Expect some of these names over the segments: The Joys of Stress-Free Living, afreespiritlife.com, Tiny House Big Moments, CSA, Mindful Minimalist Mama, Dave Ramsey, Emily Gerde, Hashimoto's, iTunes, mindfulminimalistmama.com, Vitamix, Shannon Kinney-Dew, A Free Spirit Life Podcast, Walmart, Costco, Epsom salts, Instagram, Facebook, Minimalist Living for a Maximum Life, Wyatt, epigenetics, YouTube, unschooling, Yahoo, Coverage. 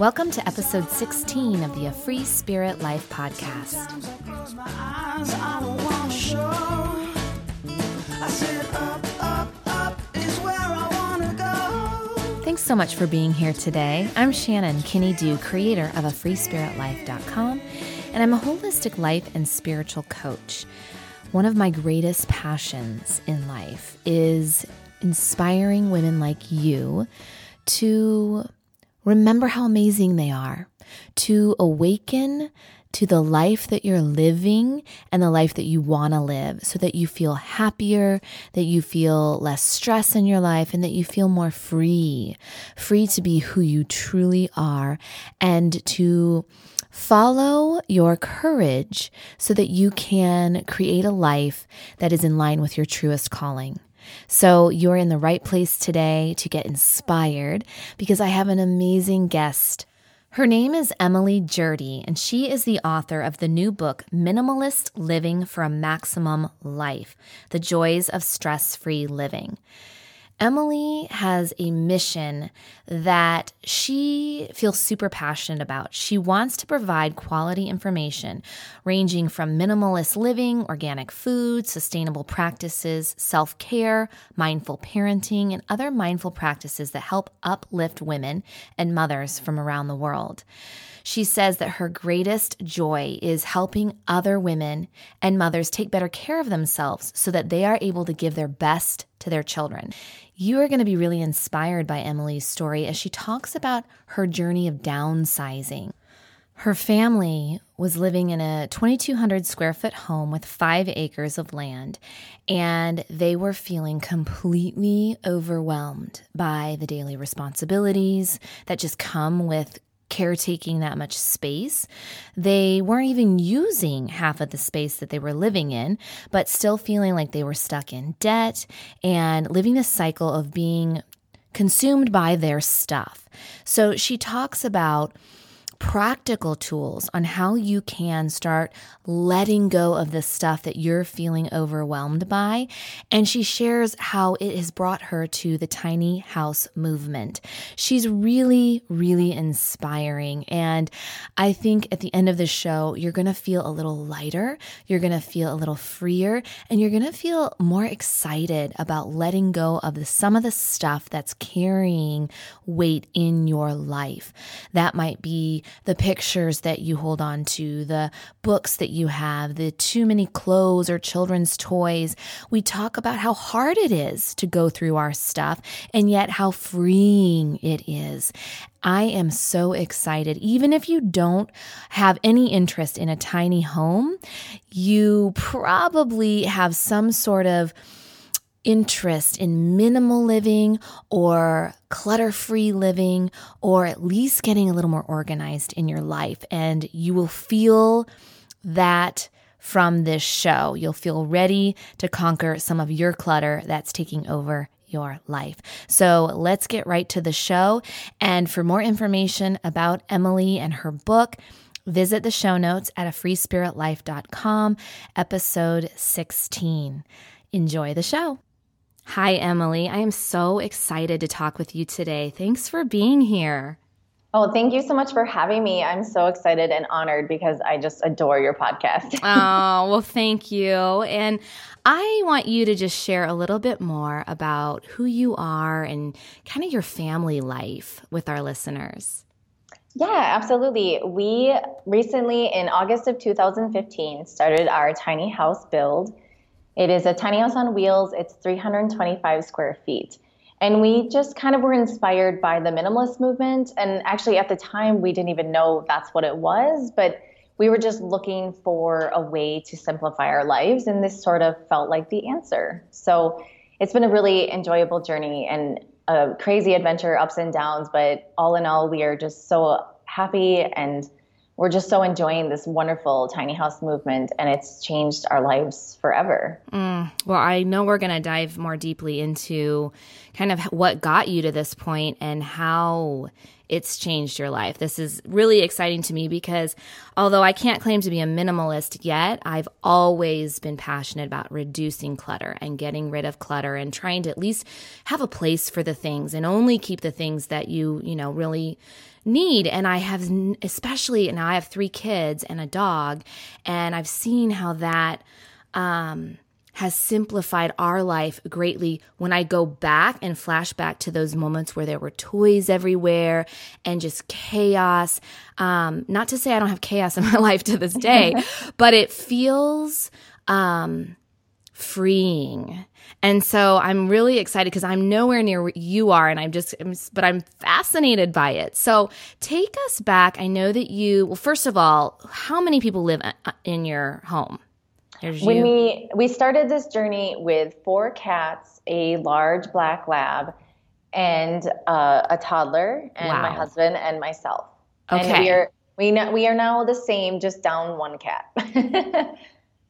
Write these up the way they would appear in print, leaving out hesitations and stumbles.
Welcome to episode 16 of the A Free Spirit Life Podcast. Thanks so much for being here today. I'm Shannon Kinney-Dew, creator of afreespiritlife.com, and I'm a holistic life and spiritual coach. One of my greatest passions in life is inspiring women like you to remember how amazing they are, to awaken to the life that you're living and the life that you want to live so that you feel happier, that you feel less stress in your life, and that you feel more free to be who you truly are and to follow your courage so that you can create a life that is in line with your truest calling. So you're in the right place today to get inspired because I have an amazing guest. Her name is Emily Gerde, and she is the author of the new book, Minimalist Living for a Maximum Life, The Joys of Stress-Free Living. Emily has a mission that she feels super passionate about. She wants to provide quality information ranging from minimalist living, organic food, sustainable practices, self-care, mindful parenting, and other mindful practices that help uplift women and mothers from around the world. She says that her greatest joy is helping other women and mothers take better care of themselves so that they are able to give their best to their children. You are going to be really inspired by Emily's story as she talks about her journey of downsizing. Her family was living in a 2,200 square foot home with 5 acres of land, and they were feeling completely overwhelmed by the daily responsibilities that just come with caretaking that much space. They weren't even using half of the space that they were living in, but still feeling like they were stuck in debt and living this cycle of being consumed by their stuff. So she talks about practical tools on how you can start letting go of the stuff that you're feeling overwhelmed by. And she shares how it has brought her to the tiny house movement. She's really, really inspiring. And I think at the end of the show, you're going to feel a little lighter, you're going to feel a little freer, and you're going to feel more excited about letting go of some of the stuff that's carrying weight in your life. That might be the pictures that you hold on to, the books that you have, the too many clothes or children's toys. We talk about how hard it is to go through our stuff and yet how freeing it is. I am so excited. Even if you don't have any interest in a tiny home, you probably have some sort of interest in minimal living or clutter-free living, or at least getting a little more organized in your life. And you will feel that from this show. You'll feel ready to conquer some of your clutter that's taking over your life. So let's get right to the show. And for more information about Emily and her book, visit the show notes at afreespiritlife.com, episode 16. Enjoy the show. Hi, Emily. I am so excited to talk with you today. Thanks for being here. Oh, thank you so much for having me. I'm so excited and honored because I just adore your podcast. Oh, well, thank you. And I want you to just share a little bit more about who you are and kind of your family life with our listeners. Yeah, absolutely. We recently, in August of 2015, started our tiny house build. It is a tiny house on wheels. It's 325 square feet. And we just kind of were inspired by the minimalist movement. And actually at the time, we didn't even know that's what it was, but we were just looking for a way to simplify our lives. And this sort of felt like the answer. So it's been a really enjoyable journey and a crazy adventure, ups and downs. But all in all, we are just so happy and we're just so enjoying this wonderful tiny house movement, and it's changed our lives forever. Well, I know we're going to dive more deeply into kind of what got you to this point and how it's changed your life. This is really exciting to me because although I can't claim to be a minimalist yet, I've always been passionate about reducing clutter and getting rid of clutter and trying to at least have a place for the things and only keep the things that you really need. And I have, especially now I have 3 kids and a dog, and I've seen how that has simplified our life greatly when I go back and flash back to those moments where there were toys everywhere and just chaos. Not to say I don't have chaos in my life to this day, but it feels freeing. And so I'm really excited because I'm nowhere near where you are, and but I'm fascinated by it. So take us back. I know that well, first of all, how many people live in your home? When we started this journey with 4 cats, a large black lab, and a toddler, and my husband and myself. Okay. And we are now the same, just down 1 cat.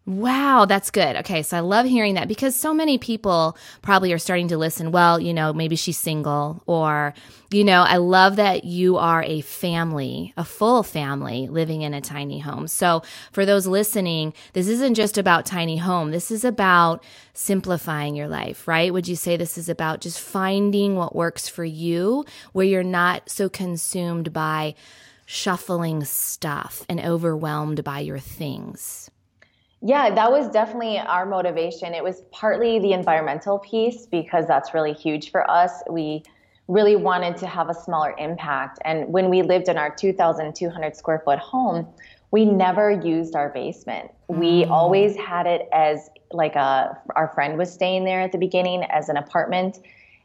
Wow, that's good. Okay, so I love hearing that because so many people probably are starting to listen, well, maybe she's single or, I love that you are a family, a full family living in a tiny home. So for those listening, this isn't just about tiny home. This is about simplifying your life, right? Would you say this is about just finding what works for you where you're not so consumed by shuffling stuff and overwhelmed by your things? Yeah, that was definitely our motivation. It was partly the environmental piece because that's really huge for us. We really wanted to have a smaller impact. And when we lived in our 2,200 square foot home, we never used our basement. We always had it as like our friend was staying there at the beginning as an apartment.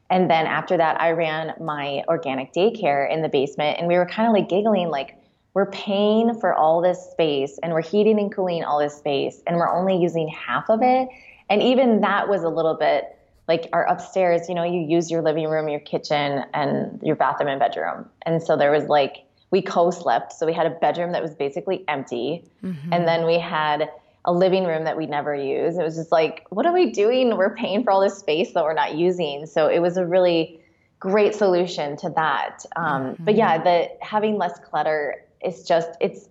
And then after that, I ran my organic daycare in the basement, and we were kind of like giggling like, we're paying for all this space and we're heating and cooling all this space and we're only using half of it. And even that was a little bit like our upstairs, you use your living room, your kitchen, and your bathroom and bedroom. And so there was like, we co-slept. So we had a bedroom that was basically empty. Mm-hmm. And then we had a living room that we never used. It was just like, what are we doing? We're paying for all this space that we're not using. So it was a really great solution to that. Mm-hmm. But yeah, having less clutter, it's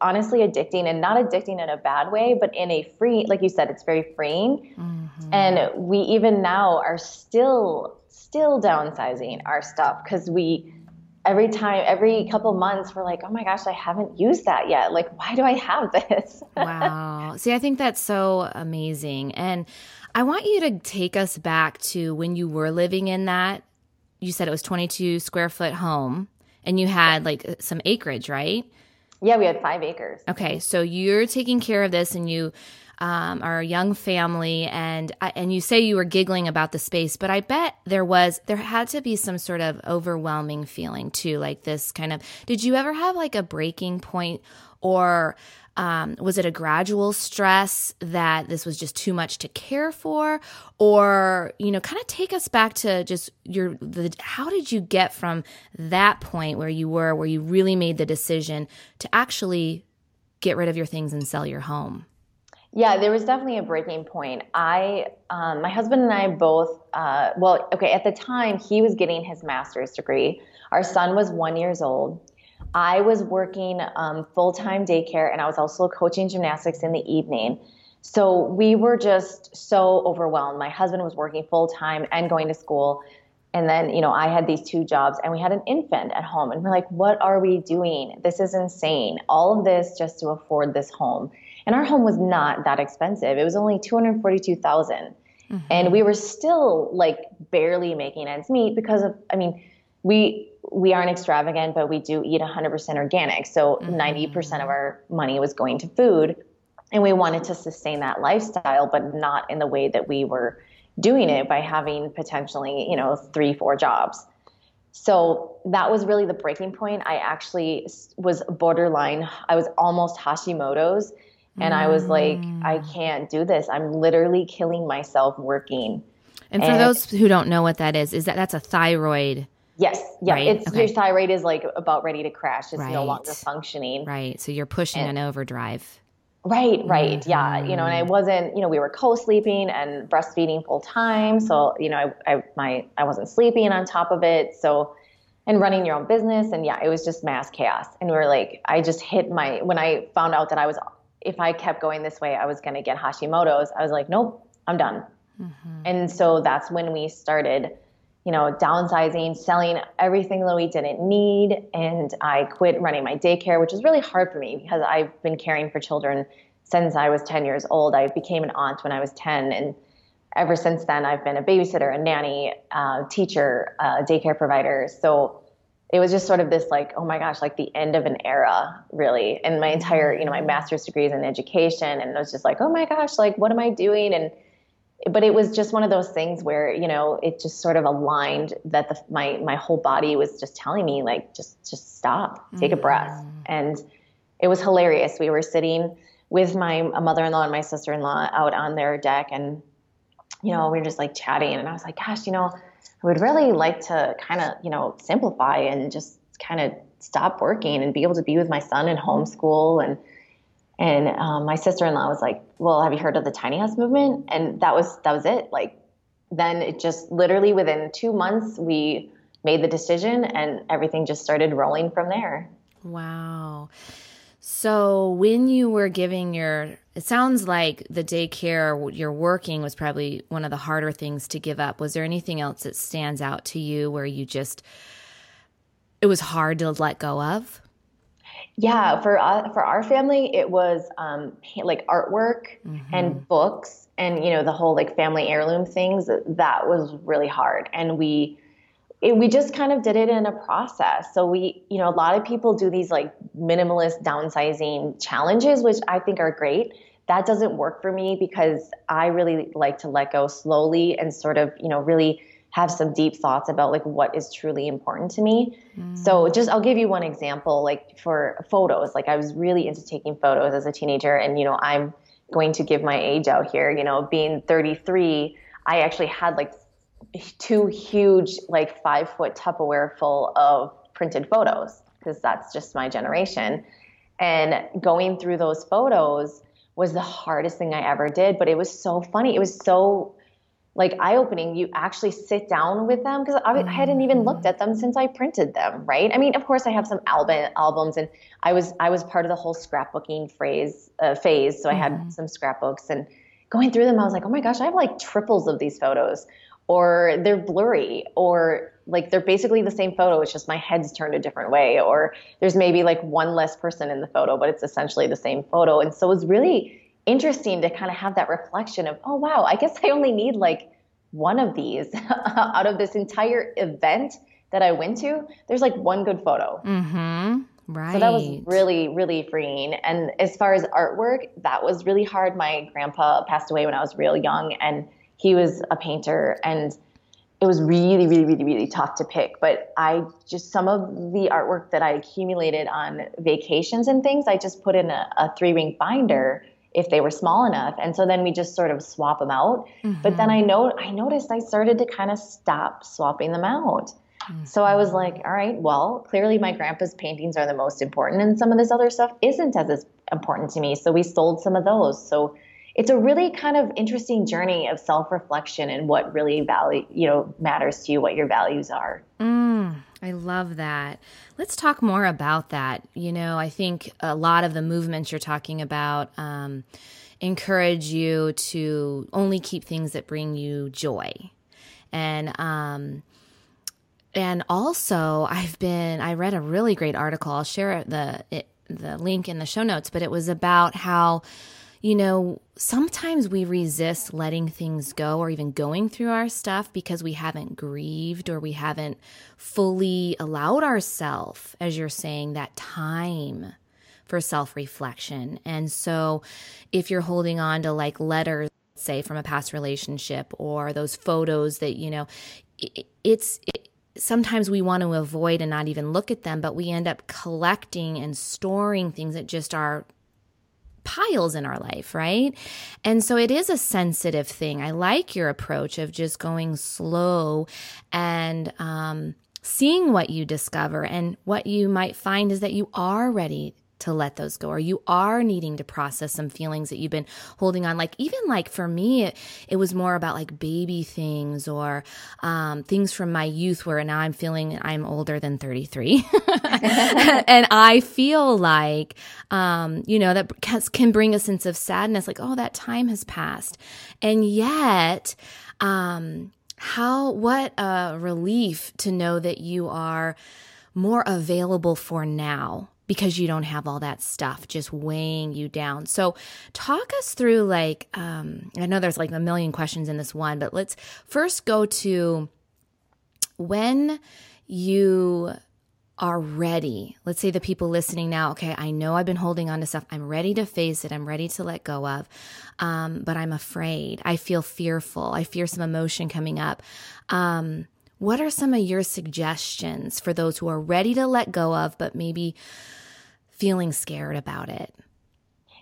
honestly addicting, and not addicting in a bad way, but in a free, like you said, it's very freeing. Mm-hmm. And we even now are still downsizing our stuff because every couple months we're like, oh my gosh, I haven't used that yet. Like, why do I have this? Wow. See, I think that's so amazing. And I want you to take us back to when you were living in that, you said it was 22 square foot home and you had like some acreage, right? Yeah, we had 5 acres. Okay, so you're taking care of this, and you are a young family, and you say you were giggling about the space, but I bet there had to be some sort of overwhelming feeling too, like this kind of. Did you ever have like a breaking point, or was it a gradual stress that this was just too much to care for, or kind of take us back to just how did you get from that point where you really made the decision to actually get rid of your things and sell your home? Yeah, there was definitely a breaking point. My husband and I both, at the time he was getting his master's degree. Our son was 1 year old. I was working full-time daycare, and I was also coaching gymnastics in the evening. So we were just so overwhelmed. My husband was working full-time and going to school. And then, I had these 2 jobs, and we had an infant at home. And we're like, what are we doing? This is insane. All of this just to afford this home. And our home was not that expensive. It was only $242,000. Mm-hmm. And we were still like barely making ends meet we aren't extravagant, but we do eat 100% organic. So 90% of our money was going to food, and we wanted to sustain that lifestyle, but not in the way that we were doing it by having potentially, 3-4 jobs. So that was really the breaking point. I actually was borderline. I was almost Hashimoto's, and I was like, I can't do this. I'm literally killing myself working. And for those who don't know what that is that's a thyroid. Yes. Right? Your thyroid is like about ready to crash. It's no longer functioning. Right. So you're pushing an overdrive. Right. Mm-hmm. Yeah. And I wasn't, we were co-sleeping and breastfeeding full time. So, I wasn't sleeping on top of it. So and running your own business. And yeah, it was just mass chaos. And we were like, I just hit my, when I found out that I was, if I kept going this way, I was going to get Hashimoto's. I was like, nope, I'm done. Mm-hmm. And so that's when we started, you know, downsizing, selling everything that we didn't need. And I quit running my daycare, which is really hard for me because I've been caring for children since I was 10 years old. I became an aunt when I was 10. And ever since then, I've been a babysitter, a nanny, teacher, daycare provider. So it was just sort of this like, oh my gosh, like the end of an era, really. And my entire, you know, my master's degree is in education. And I was just like, oh my gosh, like, what am I doing? And, but it was just one of those things where, you know, it just sort of aligned that the, my whole body was just telling me like, just stop, take a breath. And it was hilarious. We were sitting with my mother-in-law and my sister-in-law out on their deck. And, you know, we were just like chatting, and I was like, gosh, you know, I would really like to kind of, you know, simplify and just kind of stop working and be able to be with my son and homeschool. And my sister-in-law was like, well, have you heard of the tiny house movement? And that was it. Like, then it just literally within 2 months, we made the decision and everything just started rolling from there. Wow. So when you were giving your, it sounds like the daycare, your working was probably one of the harder things to give up. Was there anything else that stands out to you where you just, it was hard to let go of? Yeah, for our family, it was like artwork and books and, you know, the whole like family heirloom things. That was really hard. And we just kind of did it in a process. So we, you know, a lot of people do these like minimalist downsizing challenges, which I think are great. That doesn't work for me because I really like to let go slowly and sort of, you know, really have some deep thoughts about like what is truly important to me. So just, I'll give you one example, like for photos, like I was really into taking photos as a teenager, and, you know, I'm going to give my age out here, you know, being 33, I actually had like two huge, like 5-foot Tupperware full of printed photos because that's just my generation. And going through those photos was the hardest thing I ever did, but it was so funny. It was so like eye-opening. You actually sit down with them because I hadn't even looked at them since I printed them. Right. I mean, of course I have some albums and I was part of the whole scrapbooking phase. So I had some scrapbooks, and going through them, I was like, oh my gosh, I have like triples of these photos. Or they're blurry, or like they're basically the same photo. It's just my head's turned a different way, or there's maybe like one less person in the photo, but it's essentially the same photo. And so it's really interesting to kind of have that reflection of, oh, wow, I guess I only need like one of these out of this entire event that I went to. There's like one good photo. Mm-hmm. Right. So that was really, really freeing. And as far as artwork, that was really hard. My grandpa passed away when I was real young, and he was a painter, and it was really, really, really, really tough to pick. But I just, some of the artwork that I accumulated on vacations and things, I just put in a 3-ring binder if they were small enough. And so then we just sort of swap them out. Mm-hmm. But then I noticed I started to kind of stop swapping them out. Mm-hmm. So I was like, all right, well, clearly my grandpa's paintings are the most important, and some of this other stuff isn't as important to me. So we sold some of those. So it's a really kind of interesting journey of self-reflection and what really matters to you, what your values are. I love that. Let's talk more about that. You know, I think a lot of the movements you're talking about encourage you to only keep things that bring you joy. And also I read a really great article. I'll share the link in the show notes, but it was about how, you know, sometimes we resist letting things go or even going through our stuff because we haven't grieved or we haven't fully allowed ourselves, as you're saying, that time for self-reflection. And so if you're holding on to like letters, say, from a past relationship, or those photos that, you know, sometimes we want to avoid and not even look at them, but we end up collecting and storing things that just are piles in our life, right? And so it is a sensitive thing. I like your approach of just going slow and seeing what you discover, and what you might find is that you are ready to let those go, or you are needing to process some feelings that you've been holding on. Like, even like for me, it was more about like baby things or things from my youth where now I'm feeling I'm older than 33. And I feel like, you know, that can bring a sense of sadness, like, oh, that time has passed. And yet, what a relief to know that you are more available for now, because you don't have all that stuff just weighing you down. So talk us through like, I know there's like a million questions in this one, but let's first go to when you are ready. Let's say the people listening now, okay, I know I've been holding on to stuff. I'm ready to face it. I'm ready to let go of, but I'm afraid. I feel fearful. I fear some emotion coming up. What are some of your suggestions for those who are ready to let go of, but maybe feeling scared about it?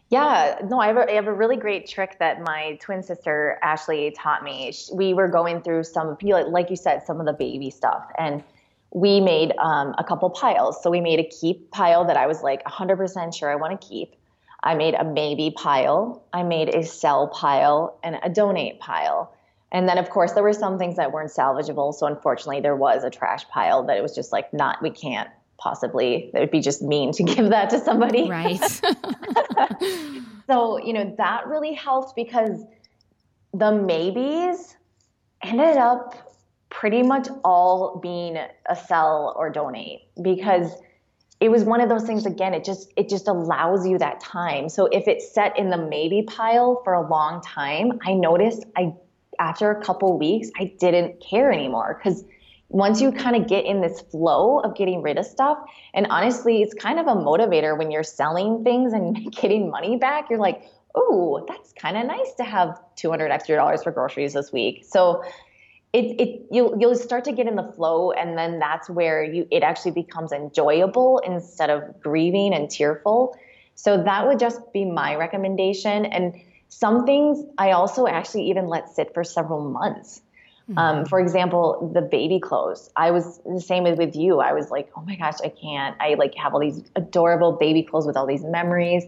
Yeah, no, I have a really great trick that my twin sister, Ashley, taught me. We were going through some, like you said, some of the baby stuff, and we made a couple piles. So we made a keep pile that I was like 100% sure I want to keep. I made a maybe pile. I made a sell pile and a donate pile. And then, of course, there were some things that weren't salvageable. So unfortunately, there was a trash pile that it was just like, we can't possibly, it would be just mean to give that to somebody. Right. So, you know, that really helped, because the maybes ended up pretty much all being a sell or donate, because it was one of those things, again, it just allows you that time. So if it sat in the maybe pile for a long time, I noticed after a couple weeks, I didn't care anymore, because once you kind of get in this flow of getting rid of stuff, and honestly, it's kind of a motivator when you're selling things and getting money back. You're like, oh, that's kind of nice to have $200 extra for groceries this week. So you'll start to get in the flow, and then that's where it actually becomes enjoyable instead of grieving and tearful. So that would just be my recommendation. And some things I also actually even let sit for several months. Mm-hmm. For example, the baby clothes. I was the same with you. I was like, oh my gosh, I can't. I like have all these adorable baby clothes with all these memories.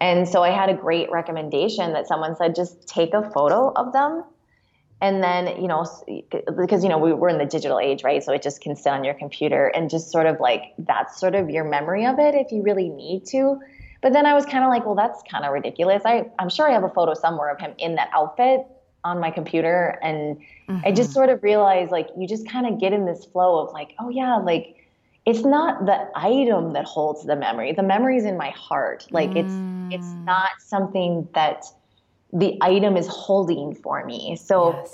And so I had a great recommendation that someone said, just take a photo of them. And then, you know, because, you know, we're in the digital age, right? So it just can sit on your computer and just sort of like, that's sort of your memory of it if you really need to. But then I was kind of like, well, that's kind of ridiculous. I'm sure I have a photo somewhere of him in that outfit on my computer. And I just sort of realized, like, you just kind of get in this flow of like, oh yeah, like it's not the item that holds the memory. The memory's in my heart. Like it's not something that the item is holding for me. So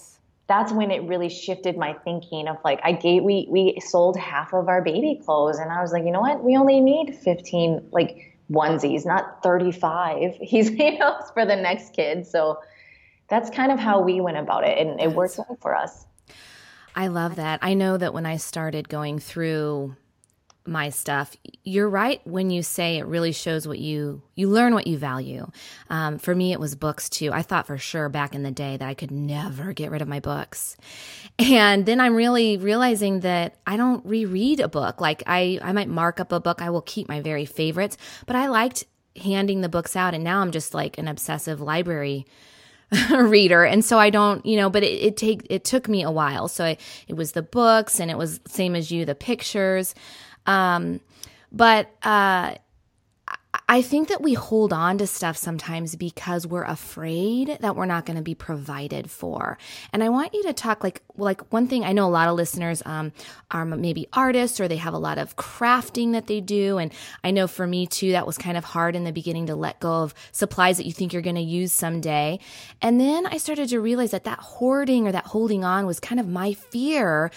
that's when it really shifted my thinking of like, we sold half of our baby clothes, and I was like, you know what? We only need 15, like, onesies, not 35. He's, you know, it's for the next kid. So that's kind of how we went about it, and it worked well for us. I love that. I know that when I started going through my stuff, you're right when you say it really shows what you learn what you value. For me, it was books too. I thought for sure back in the day that I could never get rid of my books. And then I'm really realizing that I don't reread a book. Like I might mark up a book. I will keep my very favorites, but I liked handing the books out. And now I'm just like an obsessive library reader. And so I don't, you know, but it took me a while. So it was the books, and it was same as you, the pictures. But I think that we hold on to stuff sometimes because we're afraid that we're not going to be provided for. And I want you to talk like one thing, I know a lot of listeners, are maybe artists, or they have a lot of crafting that they do. And I know for me too, that was kind of hard in the beginning to let go of supplies that you think you're going to use someday. And then I started to realize that hoarding or that holding on was kind of my fear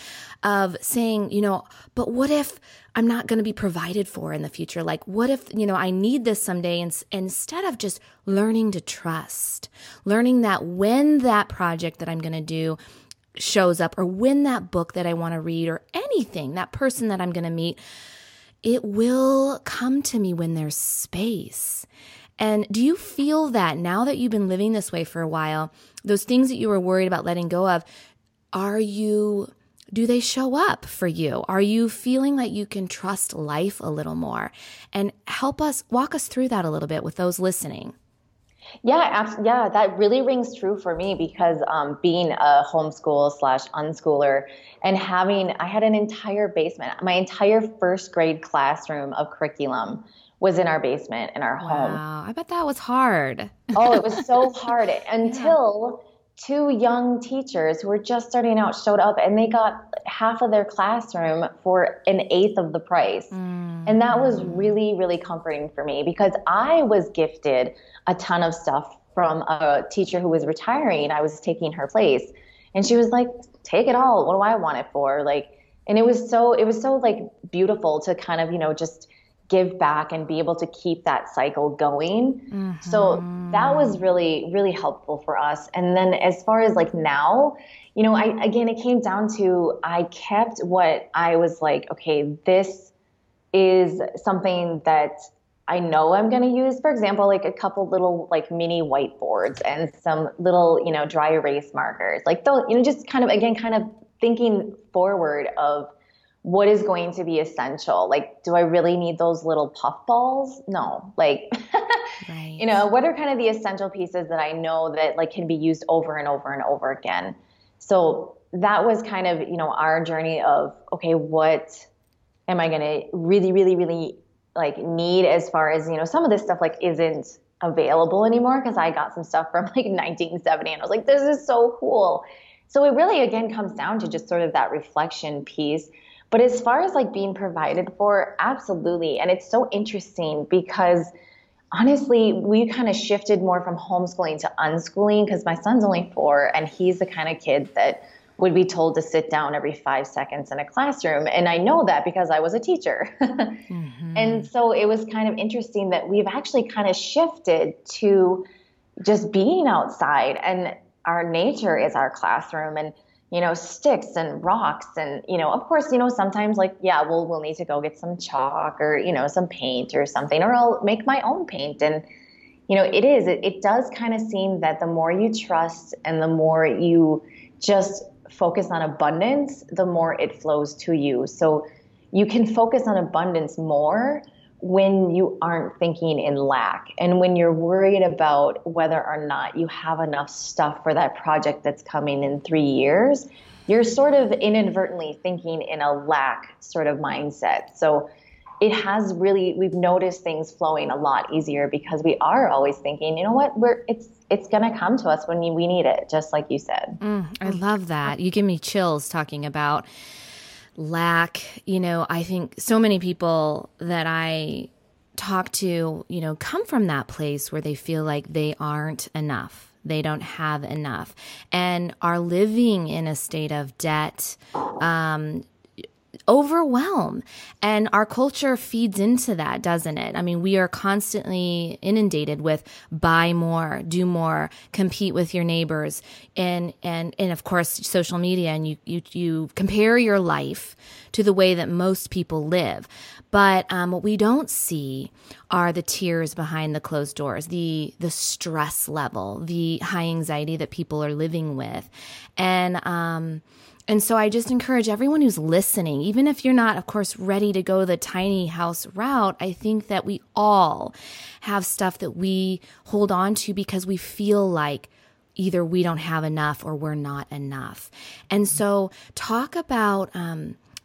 of saying, you know, but what if I'm not going to be provided for in the future? Like, what if, you know, I need this someday? And instead of just learning to trust, learning that when that project that I'm going to do shows up, or when that book that I want to read, or anything, that person that I'm going to meet, it will come to me when there's space. And do you feel that now that you've been living this way for a while, those things that you were worried about letting go of, are you do they show up for you? Are you feeling that you can trust life a little more? And help us, walk us through that a little bit with those listening. Yeah, that really rings true for me because being a homeschool/unschooler and I had an entire basement. My entire first grade classroom of curriculum was in our basement in our home. Wow, I bet that was hard. Oh, it was so hard until two young teachers who were just starting out showed up and they got half of their classroom for an eighth of the price. Mm-hmm. And that was really, really comforting for me because I was gifted a ton of stuff from a teacher who was retiring. I was taking her place and she was like, take it all. What do I want it for? And it was so like beautiful to kind of, just give back and be able to keep that cycle going. Mm-hmm. So that was really, really helpful for us. And then as far as now, it came down to, I kept what I was like, okay, this is something that I know I'm going to use. For example, a couple little mini whiteboards and some little, dry erase markers, just kind of thinking forward of what is going to be essential. Do I really need those little puff balls? No. Right. What are kind of the essential pieces that I know that can be used over and over and over again? So that was kind of, our journey of, okay, what am I going to really, really, really need as far as, some of this stuff isn't available anymore. Cause I got some stuff from 1970 and I was like, this is so cool. So it really, again, comes down to just sort of that reflection piece. But as far as being provided for, absolutely. And it's so interesting because honestly, we kind of shifted more from homeschooling to unschooling because my son's only 4 and he's the kind of kid that would be told to sit down every 5 seconds in a classroom. And I know that because I was a teacher. Mm-hmm. And so it was kind of interesting that we've actually kind of shifted to just being outside, and our nature is our classroom, and, sticks and rocks. And, of course, sometimes we'll need to go get some chalk or, some paint or something, or I'll make my own paint. And, it does kind of seem that the more you trust and the more you just focus on abundance, the more it flows to you. So you can focus on abundance more when you aren't thinking in lack and when you're worried about whether or not you have enough stuff for that project that's coming in 3 years. You're sort of inadvertently thinking in a lack sort of mindset. So it has really, we've noticed things flowing a lot easier because we are always thinking, it's going to come to us when we need it, just like you said. I love that. You give me chills talking about lack. I think so many people that I talk to, come from that place where they feel like they aren't enough. They don't have enough and are living in a state of debt, overwhelm. And our culture feeds into that, doesn't it? I mean, we are constantly inundated with buy more, do more, compete with your neighbors, and of course, social media, and you compare your life to the way that most people live. But what we don't see are the tears behind the closed doors, the stress level, the high anxiety that people are living with. And so I just encourage everyone who's listening, even if you're not, of course, ready to go the tiny house route, I think that we all have stuff that we hold on to because we feel like either we don't have enough or we're not enough. And so talk about,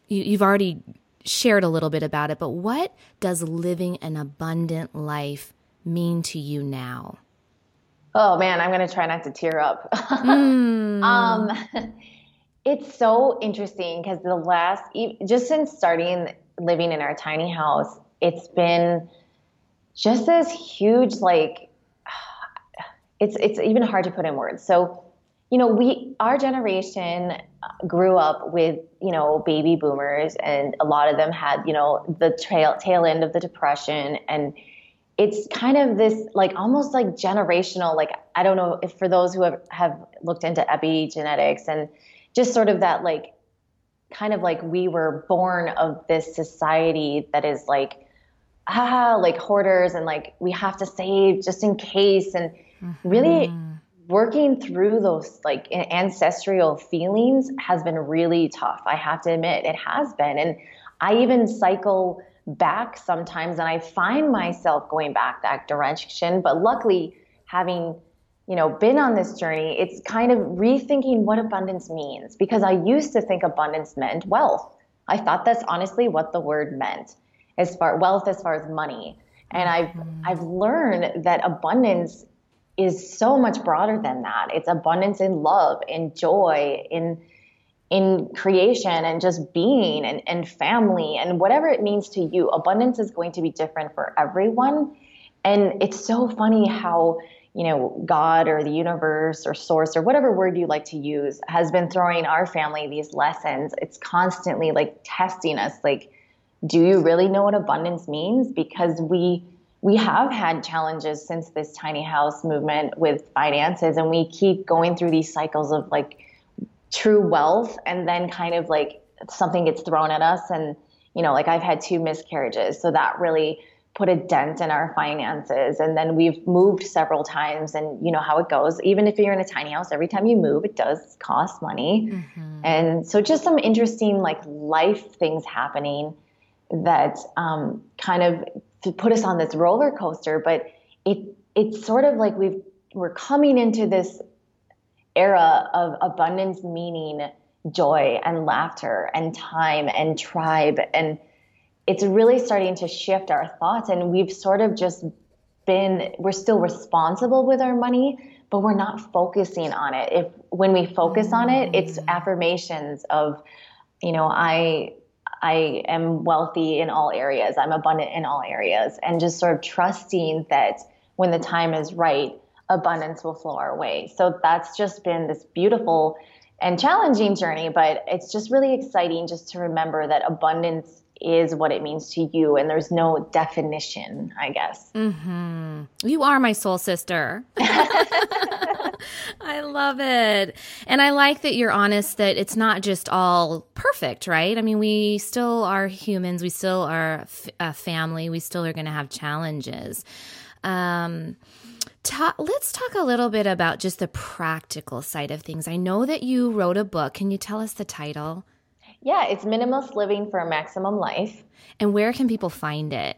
you've already shared a little bit about it, but what does living an abundant life mean to you now? Oh, man, I'm going to try not to tear up. It's so interesting because just since starting living in our tiny house, it's been just this huge, it's even hard to put in words. So, our generation grew up with, baby boomers, and a lot of them had, the tail end of the Depression. And it's kind of this, almost generational, I don't know if for those who have looked into epigenetics and just sort of that we were born of this society that is hoarders and we have to save just in case. And really working through those like ancestral feelings has been really tough. I have to admit it has been. And I even cycle back sometimes and I find myself going back that direction. But luckily, having, you know, been on this journey, it's kind of rethinking what abundance means, because I used to think abundance meant wealth. I thought that's honestly what the word meant, as far wealth, as far as money. And I've learned that abundance is so much broader than that. It's abundance in love, in joy, in creation, and just being, and family, and whatever it means to you. Abundance is going to be different for everyone. And it's so funny how, you know, God or the universe or source or whatever word you like to use has been throwing our family these lessons. It's constantly like testing us, like, do you really know what abundance means? Because we have had challenges since this tiny house movement with finances, and we keep going through these cycles of like true wealth, and then kind of like something gets thrown at us. And, you know, like I've had 2 miscarriages, so that really put a dent in our finances. And then we've moved several times, and you know how it goes. Even if you're in a tiny house, every time you move, it does cost money. Mm-hmm. And so just some interesting like life things happening that kind of to put us on this roller coaster. But it's sort of like we're coming into this era of abundance, meaning joy and laughter and time and tribe. And it's really starting to shift our thoughts. And we've sort of just been, we're still responsible with our money, but we're not focusing on it. When we focus on it, it's affirmations of, you know, I am wealthy in all areas. I'm abundant in all areas. And just sort of trusting that when the time is right, abundance will flow our way. So that's just been this beautiful and challenging journey, but it's just really exciting just to remember that abundance is what it means to you. And there's no definition, I guess. Mm-hmm. You are my soul sister. I love it. And I like that you're honest that it's not just all perfect, right? I mean, we still are humans. We still are a family. We still are going to have challenges. Let's talk a little bit about just the practical side of things. I know that you wrote a book. Can you tell us the title? Yeah, it's Minimalist Living for a Maximum Life. And where can people find it?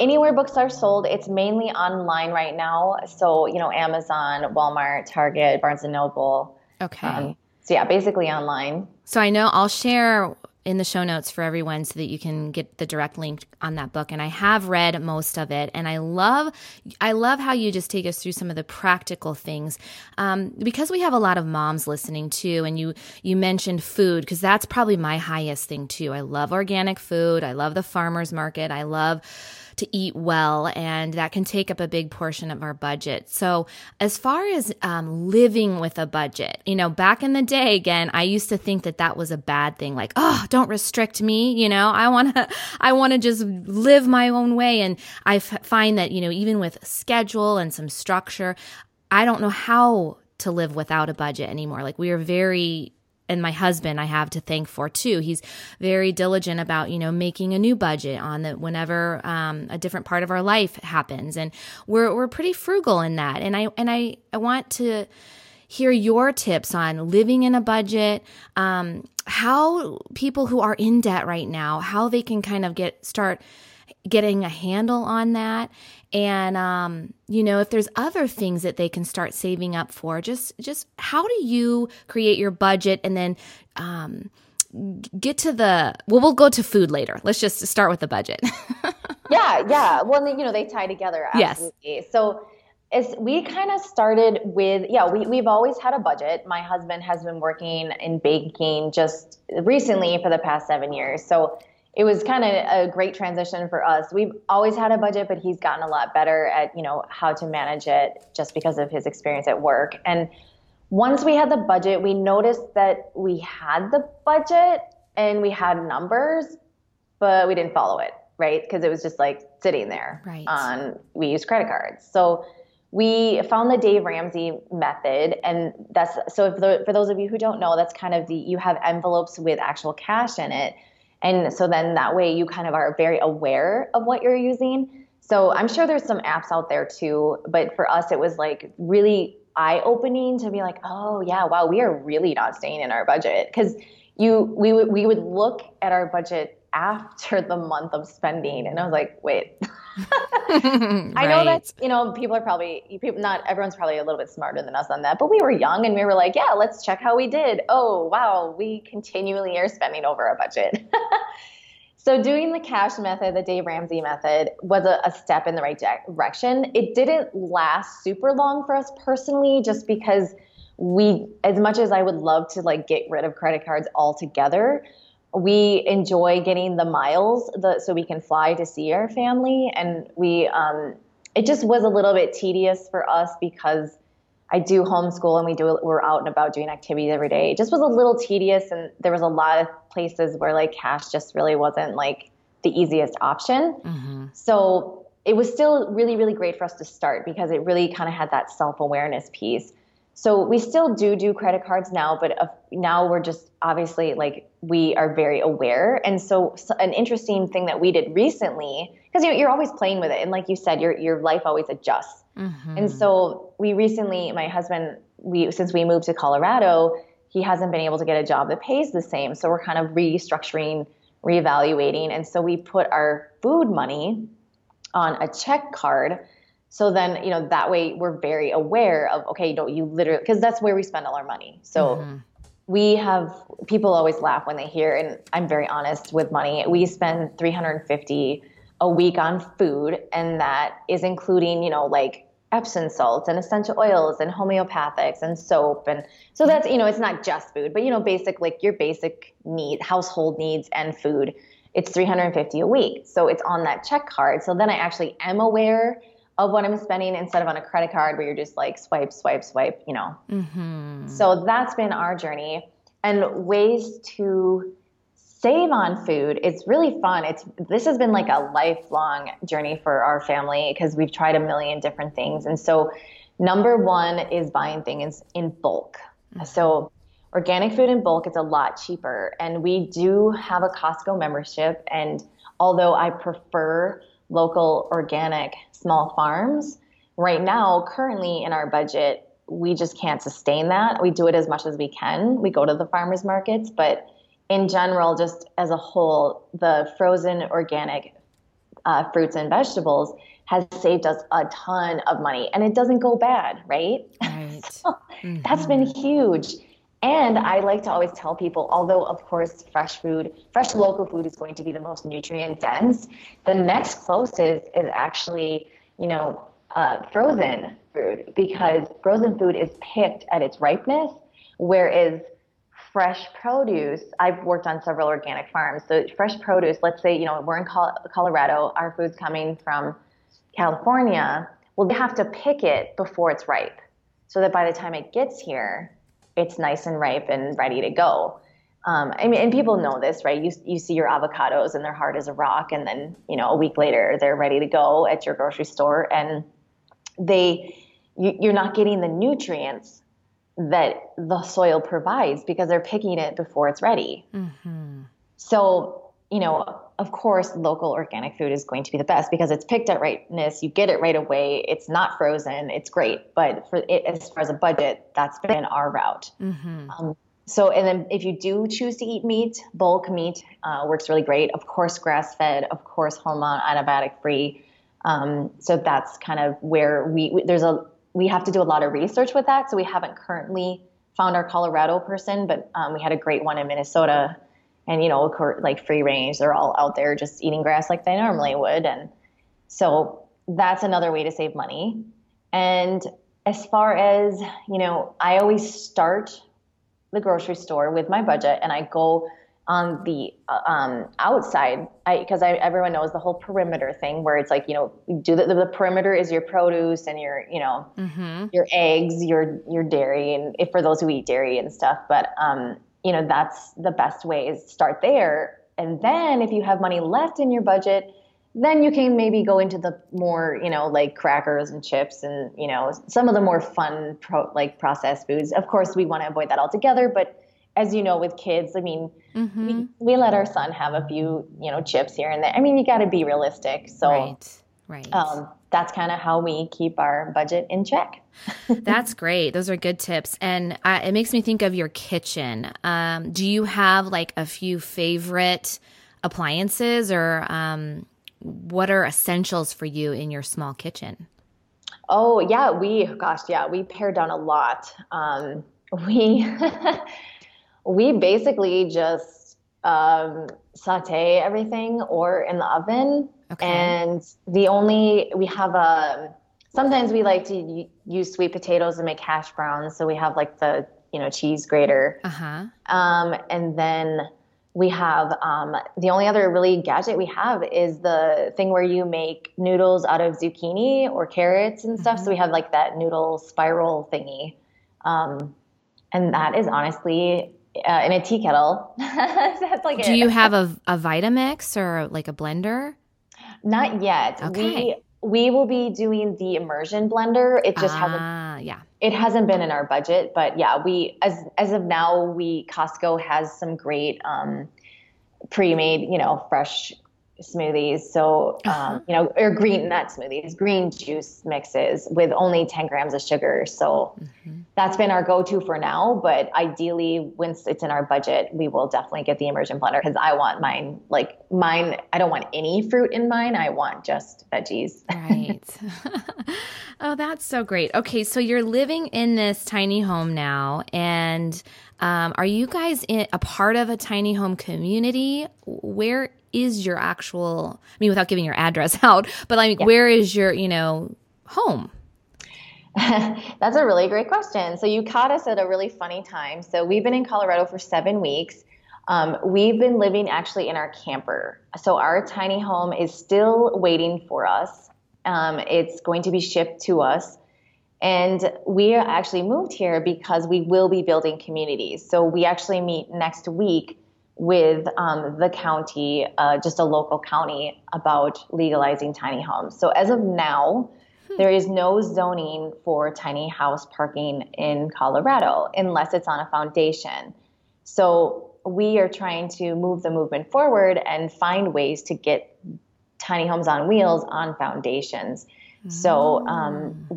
Anywhere books are sold. It's mainly online right now. So, you know, Amazon, Walmart, Target, Barnes & Noble. Okay. So yeah, basically online. So I know I'll share in the show notes for everyone so that you can get the direct link on that book. And I have read most of it. And I love how you just take us through some of the practical things. Because we have a lot of moms listening too, and you mentioned food, because that's probably my highest thing too. I love organic food. I love the farmer's market. I love to eat well, and that can take up a big portion of our budget. So as far as living with a budget, you know, back in the day, again, I used to think that was a bad thing. Like, oh, don't restrict me. You know, I want to just live my own way. And I find that, you know, even with schedule and some structure, I don't know how to live without a budget anymore. Like we are very, and my husband I have to thank for too. He's very diligent about, you know, making a new budget on the whenever a different part of our life happens, and we're pretty frugal in that. And I want to hear your tips on living in a budget, how people who are in debt right now, how they can kind of start getting a handle on that. And, you know, if there's other things that they can start saving up for, just how do you create your budget? And then we'll go to food later. Let's just start with the budget. Yeah. Well, you know, they tie together. Absolutely. Yes. So we kind of started with, we've always had a budget. My husband has been working in banking just recently for the past 7 years. So it was kind of a great transition for us. We've always had a budget, but he's gotten a lot better at, you know, how to manage it just because of his experience at work. And once we had the budget, we noticed that we had the budget and we had numbers, but we didn't follow it, right? Because it was just like sitting there. Right. We used credit cards. So we found the Dave Ramsey method, and for those of you who don't know, that's kind of you have envelopes with actual cash in it. And so then that way you kind of are very aware of what you're using. So I'm sure there's some apps out there too, but for us, it was like really eye-opening to be like, oh yeah, wow, we are really not staying in our budget. Because we would look at our budget after the month of spending, and I was like, wait. Right. I know that, you know, everyone's probably a little bit smarter than us on that, but we were young and we were like, yeah, let's check how we did. Oh, wow, we continually are spending over our budget. So doing the cash method, the Dave Ramsey method, was a step in the right direction. It didn't last super long for us personally, just because as much as I would love to like get rid of credit cards altogether, we enjoy getting the miles so we can fly to see our family. And it just was a little bit tedious for us because I do homeschool and we're out and about doing activities every day. It just was a little tedious, and there was a lot of places where like cash just really wasn't like the easiest option. Mm-hmm. So it was still really, really great for us to start because it really kind of had that self-awareness piece. So we still do credit cards now, but now we're just obviously like we are very aware. And so an interesting thing that we did recently, because you're always playing with it. And like you said, your life always adjusts. Mm-hmm. And so we recently, my husband, since we moved to Colorado, he hasn't been able to get a job that pays the same. So we're kind of restructuring, reevaluating. And so we put our food money on a check card. So then, you know, that way we're very aware of, okay, no, you literally, because that's where we spend all our money. So mm-hmm. People always laugh when they hear, and I'm very honest with money. We spend $350 a week on food, and that is including, you know, like Epsom salts and essential oils and homeopathics and soap. And so that's, you know, it's not just food, but, you know, basic, like your basic household needs and food, it's $350 a week. So it's on that check card. So then I actually am aware of what I'm spending instead of on a credit card where you're just like swipe, swipe, swipe, you know. Mm-hmm. So that's been our journey. And ways to save on food, it's really fun. This has been like a lifelong journey for our family because we've tried a million different things. And so number one is buying things in bulk. Mm-hmm. So organic food in bulk is a lot cheaper. And we do have a Costco membership. And although I prefer local organic small farms, right now, currently in our budget, we just can't sustain that. We do it as much as we can. We go to the farmers markets, but in general, just as a whole, the frozen organic fruits and vegetables has saved us a ton of money, and it doesn't go bad, right? So mm-hmm. That's been huge. And I like to always tell people, although of course fresh local food is going to be the most nutrient dense, the next closest is actually, you know, frozen food, because frozen food is picked at its ripeness, whereas fresh produce, I've worked on several organic farms, so fresh produce, let's say, you know, we're in Colorado, our food's coming from California, well, they have to pick it before it's ripe, so that by the time it gets here, it's nice and ripe and ready to go. I mean, and people know this, right? You see your avocados and they're hard as a rock, and then, you know, a week later they're ready to go at your grocery store, and you're not getting the nutrients that the soil provides because they're picking it before it's ready. Mm-hmm. So, you know, of course, local organic food is going to be the best because it's picked at rightness. You get it right away. It's not frozen. It's great. But for it, as far as a budget, that's been our route. Mm-hmm. And then if you do choose to eat meat, bulk meat works really great. Of course, grass-fed, of course, hormone antibiotic-free. So that's kind of where we have to do a lot of research with that. So we haven't currently found our Colorado person, but we had a great one in Minnesota. And, you know, like free range, they're all out there just eating grass like they normally would. And so that's another way to save money. And as far as, you know, I always start the grocery store with my budget, and I go on the outside, because everyone knows the whole perimeter thing where it's like, you know, the perimeter is your produce and your, you know, mm-hmm. your eggs, your dairy, and if for those who eat dairy and stuff. But, you know, that's the best way, is start there. And then if you have money left in your budget, then you can maybe go into the more, you know, like crackers and chips and, you know, some of the more fun, like processed foods. Of course, we want to avoid that altogether. But as you know, with kids, I mean, mm-hmm. we let our son have a few, you know, chips here and there. I mean, you got to be realistic. So, right. that's kind of how we keep our budget in check. That's great. Those are good tips. And it makes me think of your kitchen. Do you have like a few favorite appliances, or what are essentials for you in your small kitchen? Oh, yeah. We pared down a lot. We basically just saute everything or in the oven. Okay. And sometimes we like to use sweet potatoes and make hash browns. So we have like the, cheese grater. Uh-huh. And then we have, the only other really gadget we have is the thing where you make noodles out of zucchini or carrots and stuff. Mm-hmm. So we have like that noodle spiral thingy. And that is honestly in a tea kettle. That's like Do you have a Vitamix or like a blender? Not yet. Okay. We will be doing the immersion blender. It just it hasn't been in our budget, but yeah, we as of now Costco has some great pre-made, fresh smoothies. So or green juice mixes with only 10 grams of sugar. So that's been our go-to for now, but ideally once it's in our budget, we will definitely get the immersion blender, because I want mine. I don't want any fruit in mine. I want just veggies. Right. Oh, that's so great. Okay. So you're living in this tiny home now, and are you guys a part of a tiny home community? Where is your actual, without giving your address out, but where is your, home? That's a really great question. So you caught us at a really funny time. So we've been in Colorado for 7 weeks. We've been living actually in our camper. So our tiny home is still waiting for us. It's going to be shipped to us. And we are actually moved here because we will be building communities. So we actually meet next week with the county, just a local county, about legalizing tiny homes. So as of now, there is no zoning for tiny house parking in Colorado unless it's on a foundation. So we are trying to move the movement forward and find ways to get tiny homes on wheels on foundations. So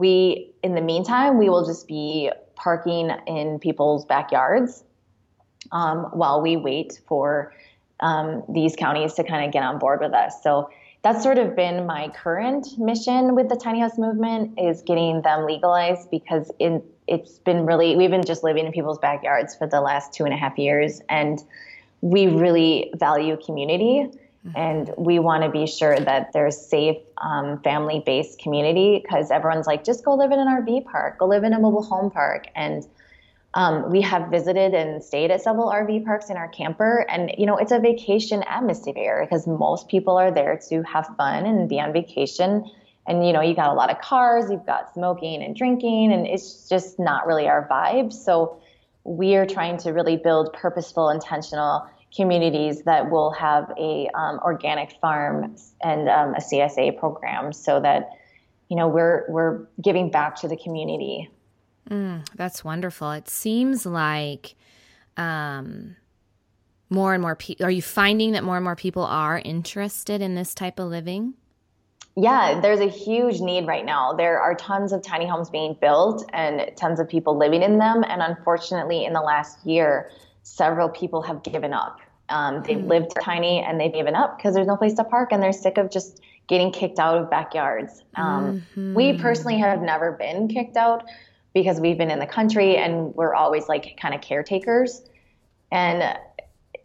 in the meantime, we will just be parking in people's backyards while we wait for these counties to kind of get on board with us. So that's sort of been my current mission with the tiny house movement, is getting them legalized, because we've been just living in people's backyards for the last 2.5 years, and we really value community. And we want to be sure that there's safe, family-based community, because everyone's like, just go live in an RV park, go live in a mobile home park. And we have visited and stayed at several RV parks in our camper. And, it's a vacation atmosphere, because most people are there to have fun and be on vacation. And, you got a lot of cars, you've got smoking and drinking, and it's just not really our vibe. So we are trying to really build purposeful, intentional communities that will have a organic farm and a CSA program, so that we're giving back to the community. That's wonderful. It seems like more and more people. Are you finding that more and more people are interested in this type of living? Yeah, there's a huge need right now. There are tons of tiny homes being built and tons of people living in them. And unfortunately, in the last year, several people have given up. They've lived tiny and they've given up because there's no place to park, and they're sick of just getting kicked out of backyards. We personally have never been kicked out, because we've been in the country and we're always like kind of caretakers. But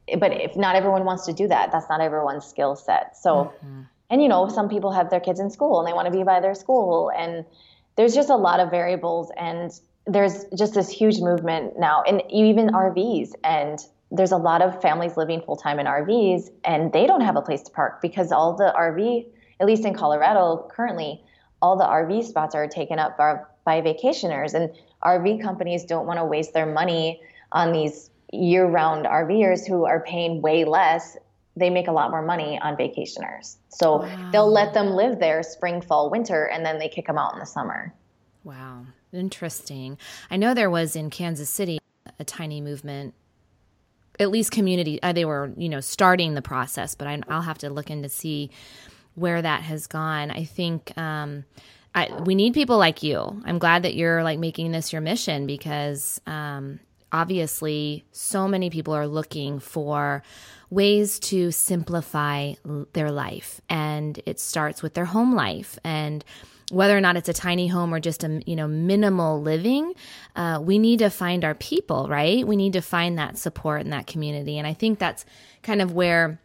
if not everyone wants to do that, that's not everyone's skill set. So, and some people have their kids in school and they want to be by their school, and there's just a lot of variables, and there's just this huge movement now, and even RVs. And there's a lot of families living full-time in RVs, and they don't have a place to park, because all the RV, at least in Colorado currently, all the RV spots are taken up by vacationers, and RV companies don't want to waste their money on these year-round RVers who are paying way less. They make a lot more money on vacationers. So they'll let them live there spring, fall, winter, and then they kick them out in the summer. Wow. Interesting. I know there was in Kansas City a tiny movement, at least community. They were, starting the process, but I'll have to look in to see where that has gone. I think we need people like you. I'm glad that you're like making this your mission, because obviously so many people are looking for ways to simplify their life, and it starts with their home life. And whether or not it's a tiny home or just a, you know, minimal living, we need to find our people, right? We need to find that support and that community. And I think that's kind of where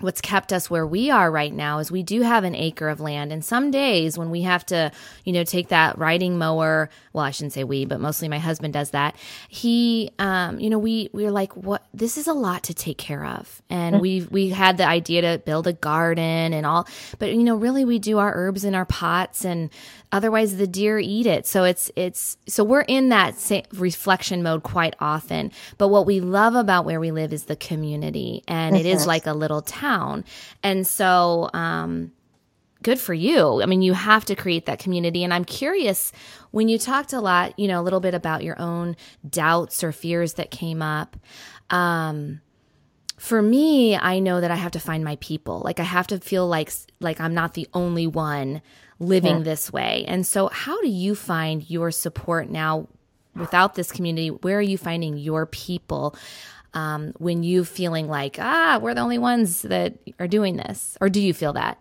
what's kept us where we are right now is we do have an acre of land. And some days when we have to, you know, take that riding mower, well, I shouldn't say we, but mostly my husband does that. He, you know, we're like, what, this is a lot to take care of. And we had the idea to build a garden and all, but you know, really we do our herbs in our pots, and otherwise the deer eat it. So so we're in that reflection mode quite often. But what we love about where we live is the community, and it is like a little town. And so, good for you. I mean, you have to create that community. And I'm curious, when you talked a lot, you know, a little bit about your own doubts or fears that came up. For me, I know that I have to find my people. Like, I have to feel like I'm not the only one living this way. And so how do you find your support now without this community? Where are you finding your people? When you feeling like, we're the only ones that are doing this, or do you feel that?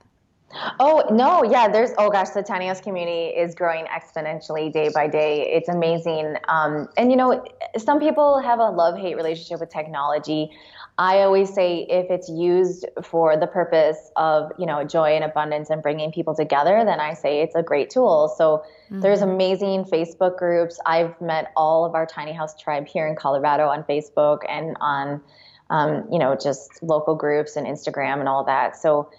Oh, no. Yeah. The tiny house community is growing exponentially day by day. It's amazing. And you know, some people have a love-hate relationship with technology. I always say if it's used for the purpose of, you know, joy and abundance and bringing people together, then I say it's a great tool. So there's amazing Facebook groups. I've met all of our tiny house tribe here in Colorado on Facebook, and on, you know, just local groups and Instagram and all that. So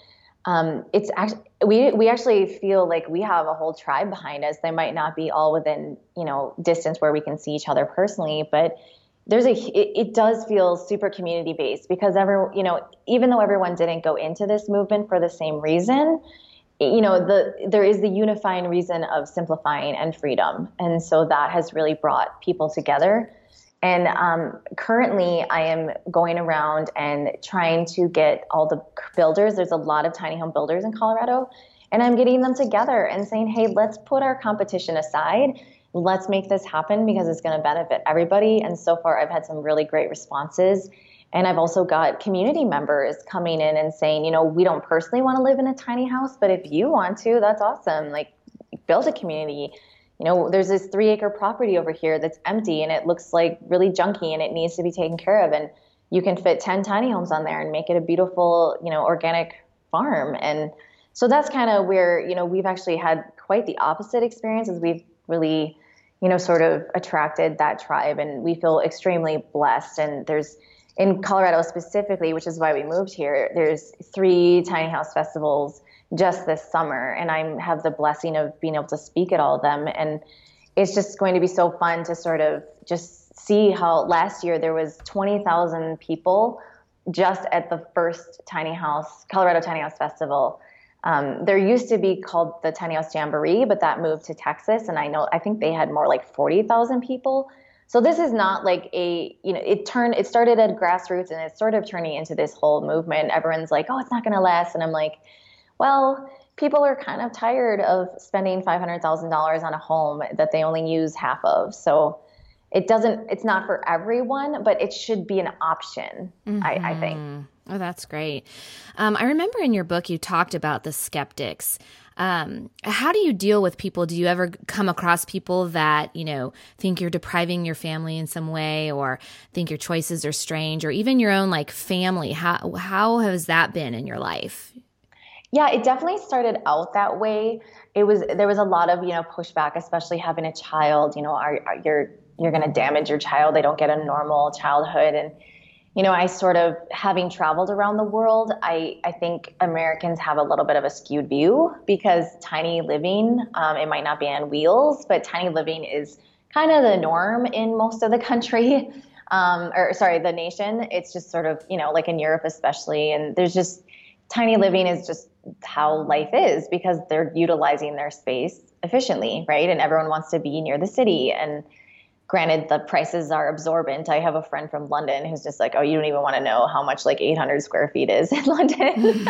it's actually, we actually feel like we have a whole tribe behind us. They might not be all within, you know, distance where we can see each other personally, but it does feel super community based, because everyone, you know, even though everyone didn't go into this movement for the same reason, you know, there is the unifying reason of simplifying and freedom. And so that has really brought people together. And currently I am going around and trying to get all the builders. There's a lot of tiny home builders in Colorado, and I'm getting them together and saying, hey, let's put our competition aside. Let's make this happen, because it's going to benefit everybody. And so far I've had some really great responses. And I've also got community members coming in and saying, you know, we don't personally want to live in a tiny house, but if you want to, that's awesome. Like, build a community. You know, there's this 3-acre property over here that's empty, and it looks like really junky, and it needs to be taken care of. And you can fit 10 tiny homes on there and make it a beautiful, you know, organic farm. And so that's kind of where, you know, we've actually had quite the opposite experience, as we've really, you know, sort of attracted that tribe, and we feel extremely blessed. And there's, in Colorado specifically, which is why we moved here, there's 3 tiny house festivals just this summer, and I have the blessing of being able to speak at all of them. And it's just going to be so fun to sort of just see how last year there was 20,000 people just at the first Colorado Tiny House Festival. There used to be called the Tiny House Jamboree, but that moved to Texas. And I think they had more like 40,000 people. So this is not like it started at grassroots, and it's sort of turning into this whole movement. Everyone's like, oh, it's not going to last. And I'm like, well, people are kind of tired of spending $500,000 on a home that they only use half of. So it's not for everyone, but it should be an option, I think. Oh, that's great. I remember in your book, you talked about the skeptics. How do you deal with people? Do you ever come across people that, you know, think you're depriving your family in some way, or think your choices are strange, or even your own like family? How has that been in your life? Yeah, it definitely started out that way. There was a lot of, you know, pushback, especially having a child. You know, you're going to damage your child. They don't get a normal childhood. And you know, I sort of, having traveled around the world, I think Americans have a little bit of a skewed view, because tiny living, it might not be on wheels, but tiny living is kind of the norm in most of the country, the nation. It's just sort of, you know, like in Europe especially, and there's just, tiny living is just how life is, because they're utilizing their space efficiently, right? And everyone wants to be near the city, and Granted, the prices are absorbent. I have a friend from London who's just like, oh, you don't even want to know how much like 800 square feet is in London.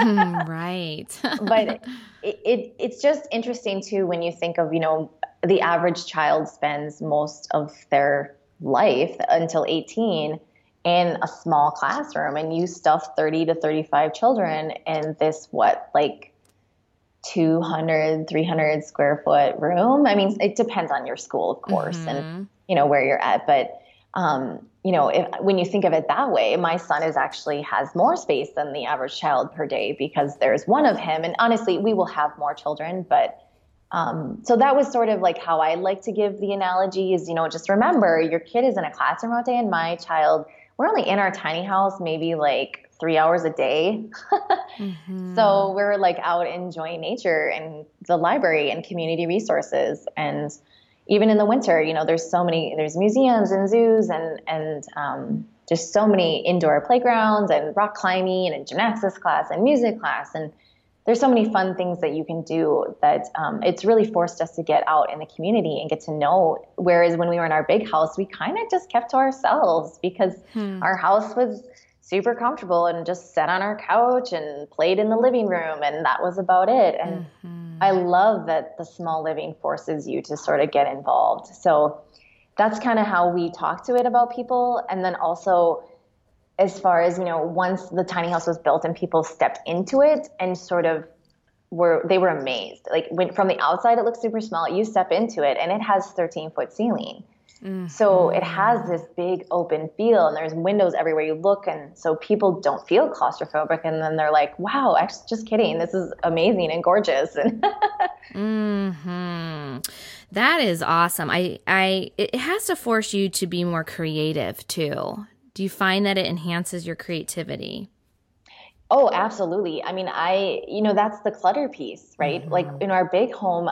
Right. But it's just interesting too, when you think of, you know, the average child spends most of their life until 18 in a small classroom, and you stuff 30 to 35 children in this, what, like 200, 300 square foot room. I mean, it depends on your school, of course, and you know, where you're at. But, you know, when you think of it that way, my son is actually has more space than the average child per day because there's one of him. And honestly, we will have more children. But so that was sort of like how I like to give the analogy is, you know, just remember your kid is in a classroom all day, and my child, we're only in our tiny house maybe like 3 hours a day. So we're like out enjoying nature and the library and community resources. And even in the winter, you know, there's so many, there's museums and zoos and just so many indoor playgrounds and rock climbing and gymnastics class and music class. And there's so many fun things that you can do that it's really forced us to get out in the community and get to know. Whereas when we were in our big house, we kind of just kept to ourselves because our house was super comfortable and just sat on our couch and played in the living room. And that was about it. And I love that the small living forces you to sort of get involved. So that's kind of how we talk to it about people. And then also, as far as, you know, once the tiny house was built and people stepped into it and sort of they were amazed. Like when from the outside, it looks super small. You step into it and it has 13-foot ceiling. So it has this big open feel, and there's windows everywhere you look. And so people don't feel claustrophobic. And then they're like, wow, actually, just kidding. This is amazing and gorgeous. That is awesome. It has to force you to be more creative too. Do you find that it enhances your creativity? Oh, absolutely. I mean, you know, that's the clutter piece, right? Like in our big home,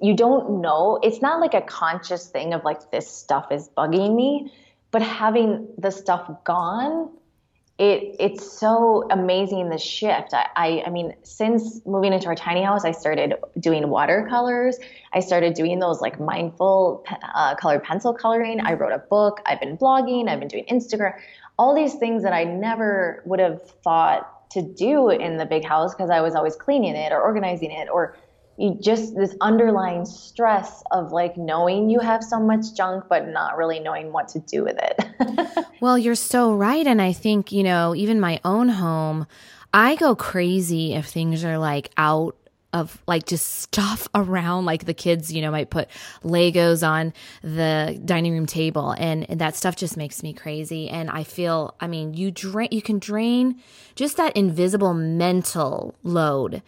you don't know. It's not like a conscious thing of like, this stuff is bugging me, but having the stuff gone, it's so amazing, the shift. I mean, since moving into our tiny house, I started doing watercolors. I started doing those like mindful colored pencil coloring. I wrote a book. I've been blogging. I've been doing Instagram. All these things that I never would have thought to do in the big house because I was always cleaning it or organizing it, or you just this underlying stress of like knowing you have so much junk, but not really knowing what to do with it. Well, you're so right. And I think, you know, even my own home, I go crazy if things are like out of like just stuff around, like the kids, you know, might put Legos on the dining room table, and that stuff just makes me crazy. And I feel, I mean, you can drain just that invisible mental load.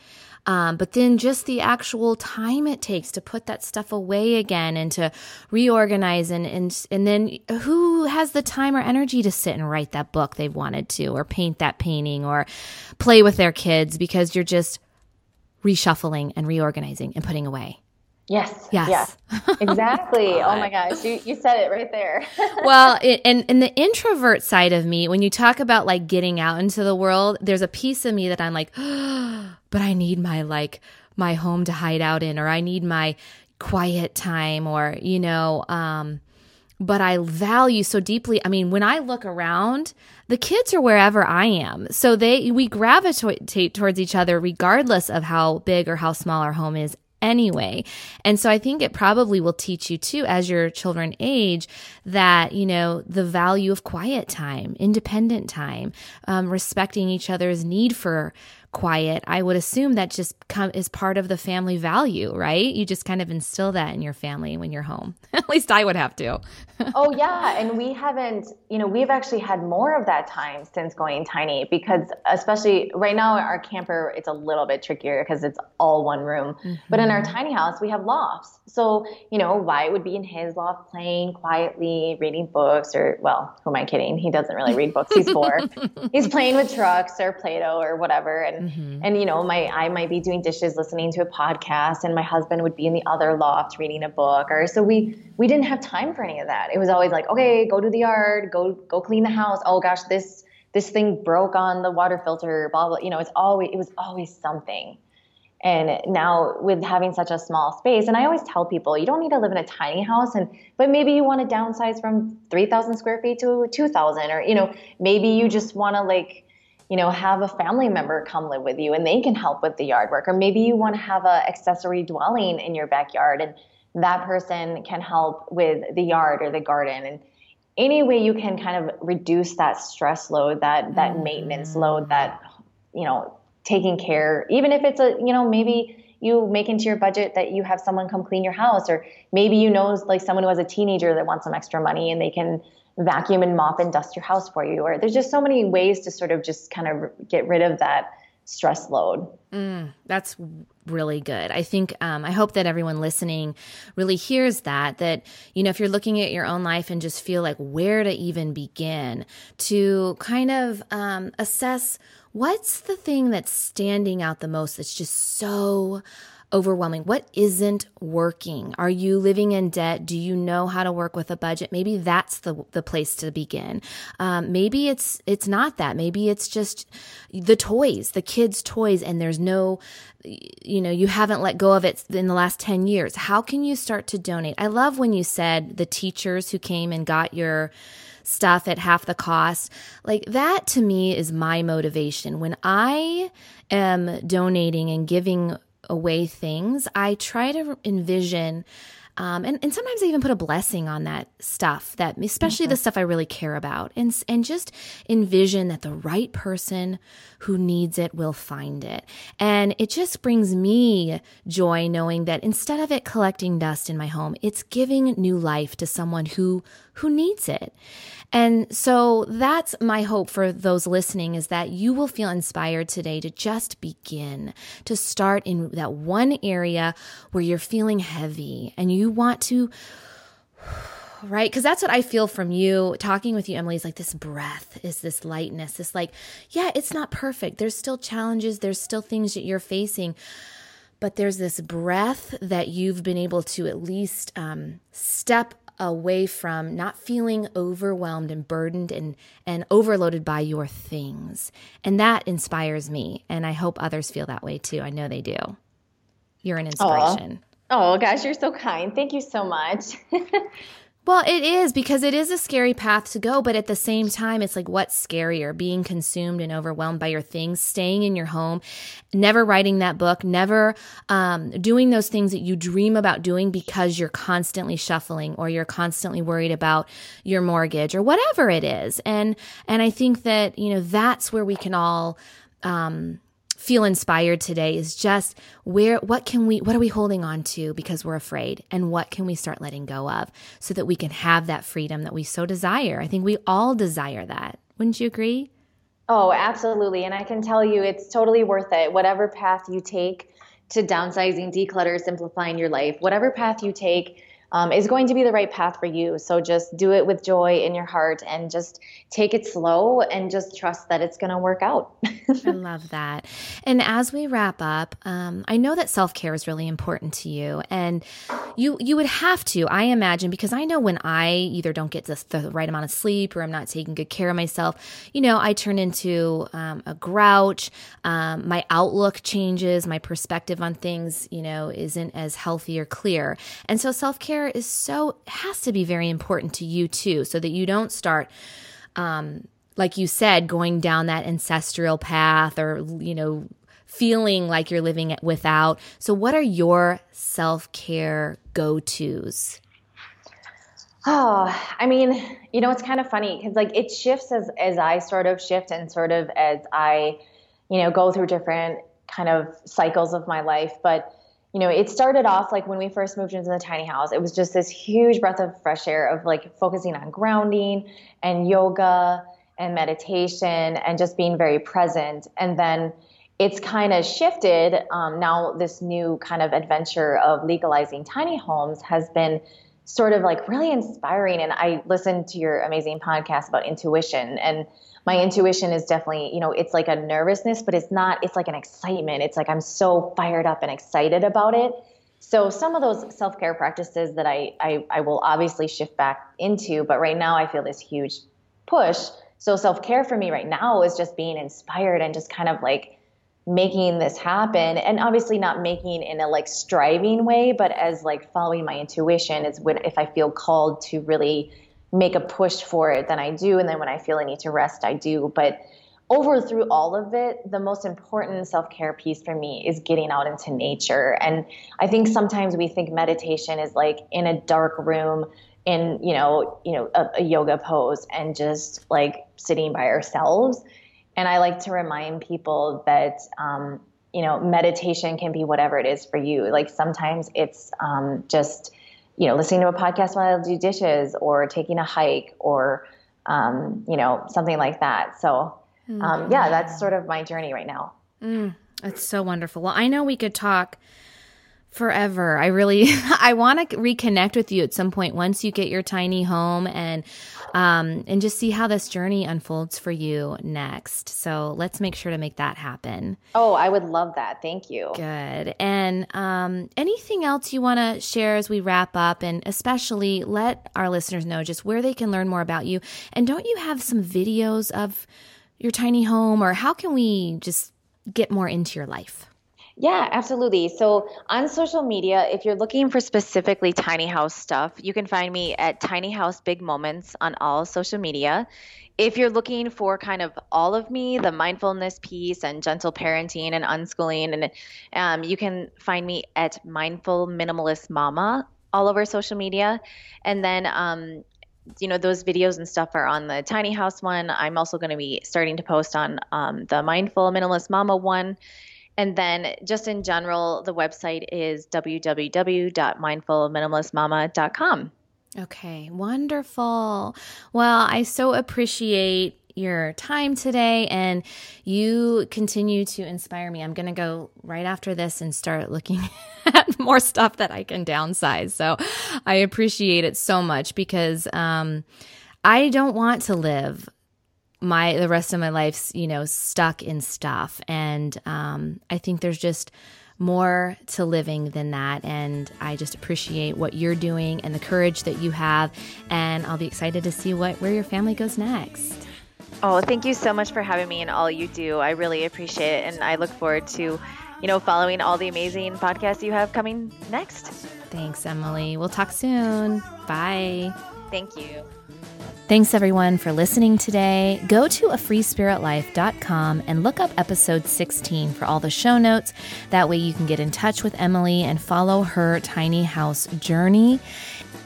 But then just the actual time it takes to put that stuff away again and to reorganize, and then who has the time or energy to sit and write that book they wanted to, or paint that painting, or play with their kids, because you're just reshuffling and reorganizing and putting away. Yes. Exactly. Oh my gosh. You said it right there. Well, and the introvert side of me, when you talk about like getting out into the world, there's a piece of me that I'm like, oh, but I need my home to hide out in, or I need my quiet time, or, you know, but I value so deeply. I mean, when I look around, the kids are wherever I am. So we gravitate towards each other regardless of how big or how small our home is anyway. And so I think it probably will teach you too, as your children age, that, you know, the value of quiet time, independent time, respecting each other's need for quiet. I would assume that just is part of the family value, right? You just kind of instill that in your family when you're home. At least I would have to. Oh yeah. And we haven't, you know, we've actually had more of that time since going tiny, because especially right now our camper, it's a little bit trickier because it's all one room, but in our tiny house, we have lofts. So, you know, Wyatt would be in his loft playing quietly, reading books, or, well, who am I kidding? He doesn't really read books. He's 4. He's playing with trucks or Play-Doh or whatever. And you know, I might be doing dishes, listening to a podcast, and my husband would be in the other loft reading a book. Or so we didn't have time for any of that. It was always like, okay, go to the yard, go clean the house. Oh gosh, this thing broke on the water filter, blah blah. You know, it was always something. And now with having such a small space, and I always tell people, you don't need to live in a tiny house, but maybe you want to downsize from 3,000 square feet to 2,000, or, maybe you just want to have a family member come live with you and they can help with the yard work, or maybe you want to have an accessory dwelling in your backyard and that person can help with the yard or the garden. And any way you can kind of reduce that stress load, that maintenance load, that, taking care, even if it's maybe you make into your budget that you have someone come clean your house, or maybe someone who has a teenager that wants some extra money and they can vacuum and mop and dust your house for you. Or there's just so many ways to sort of just kind of get rid of that stress load. That's really good. I think, I hope that everyone listening really hears that, if you're looking at your own life and just feel like where to even begin to kind of assess what's the thing that's standing out the most that's just so overwhelming. What isn't working? Are you living in debt? Do you know how to work with a budget? Maybe that's the place to begin. Maybe it's not that. Maybe it's just the kids' toys, and there's no, you haven't let go of it in the last 10 years. How can you start to donate? I love when you said the teachers who came and got your stuff at half the cost. Like, that to me is my motivation. When I am donating and giving away things, I try to envision, and sometimes I even put a blessing on that stuff, that especially the stuff I really care about, and just envision that the right person who needs it will find it. And it just brings me joy knowing that instead of it collecting dust in my home, it's giving new life to someone who needs it. And so that's my hope for those listening, is that you will feel inspired today to just begin, to start in that one area where you're feeling heavy and you want to, right? Because that's what I feel from you, talking with you, Emily, is like this breath, is this lightness, this like, yeah, it's not perfect. There's still challenges. There's still things that you're facing. But there's this breath that you've been able to at least step away from, not feeling overwhelmed and burdened and overloaded by your things. And that inspires me. And I hope others feel that way too. I know they do. You're an inspiration. Oh gosh, you're so kind. Thank you so much. Well, it is, because it is a scary path to go, but at the same time, it's like, what's scarier? Being consumed and overwhelmed by your things, staying in your home, never writing that book, never doing those things that you dream about doing because you're constantly shuffling or you're constantly worried about your mortgage or whatever it is. And I think that, that's where we can all feel inspired today, is just what are we holding on to because we're afraid, and what can we start letting go of so that we can have that freedom that we so desire. I think we all desire that. Wouldn't you agree? Oh, absolutely. And I can tell you it's totally worth it. Whatever path you take to downsizing, declutter, simplifying your life, whatever path you take is going to be the right path for you. So just do it with joy in your heart and just take it slow and just trust that it's going to work out. I love that. And as we wrap up, I know that self-care is really important to you, and you would have to, I imagine, because I know when I either don't get the right amount of sleep or I'm not taking good care of myself, I turn into a grouch. My outlook changes, my perspective on things, isn't as healthy or clear. And so self-care has to be very important to you too, so that you don't start, like you said, going down that ancestral path or, feeling like you're living it without. So what are your self-care go-tos? Oh, I mean, it's kind of funny because it shifts as I sort of shift and sort of as I, go through different kind of cycles of my life. But it started off when we first moved into the tiny house, it was just this huge breath of fresh air of focusing on grounding and yoga and meditation and just being very present. And then it's kind of shifted. Now this new kind of adventure of legalizing tiny homes has been sort of really inspiring. And I listened to your amazing podcast about intuition, and my intuition is definitely, it's like a nervousness, but it's not, it's like an excitement. It's like, I'm so fired up and excited about it. So some of those self-care practices that I will obviously shift back into, but right now I feel this huge push. So self-care for me right now is just being inspired and just kind of making this happen, and obviously not making in a like striving way, but as like following my intuition is when, if I feel called to really make a push for it, then I do. And then when I feel I need to rest, I do. But over through all of it, the most important self-care piece for me is getting out into nature. And I think sometimes we think meditation is like in a dark room in, you know, a yoga pose and just like sitting by ourselves. And I like to remind people that, you know, meditation can be whatever it is for you. Like sometimes it's just, you know, listening to a podcast while I do dishes or taking a hike or, you know, something like that. So yeah, that's sort of my journey right now. That's so wonderful. Well, I know we could talk forever. I want to reconnect with you at some point once you get your tiny home and just see how this journey unfolds for you next. So let's make sure to make that happen. Oh, I would love that. Thank you. Good. And anything else you want to share as we wrap up, and especially let our listeners know just where they can learn more about you. And don't you have some videos of your tiny home, or how can we just get more into your life? Yeah, absolutely. So on social media, if you're looking for specifically tiny house stuff, you can find me at Tiny House Big Moments on all social media. If you're looking for kind of all of me, the mindfulness piece and gentle parenting and unschooling, and you can find me at Mindful Minimalist Mama all over social media. And then you know, those videos and stuff are on the tiny house one. I'm also going to be starting to post on the Mindful Minimalist Mama one. And then just in general, the website is www.mindfulminimalistmama.com. Okay, wonderful. Well, I so appreciate your time today, and you continue to inspire me. I'm going to go right after this and start looking at more stuff that I can downsize. So I appreciate it so much, because I don't want to live the rest of my life's, you know, stuck in stuff. And I think there's just more to living than that. And I just appreciate what you're doing and the courage that you have. And I'll be excited to see where your family goes next. Oh, thank you so much for having me and all you do. I really appreciate it. And I look forward to, you know, following all the amazing podcasts you have coming next. Thanks, Emily. We'll talk soon. Bye. Thank you. Thanks, everyone, for listening today. Go to afreespiritlife.com and look up episode 16 for all the show notes. That way you can get in touch with Emily and follow her tiny house journey.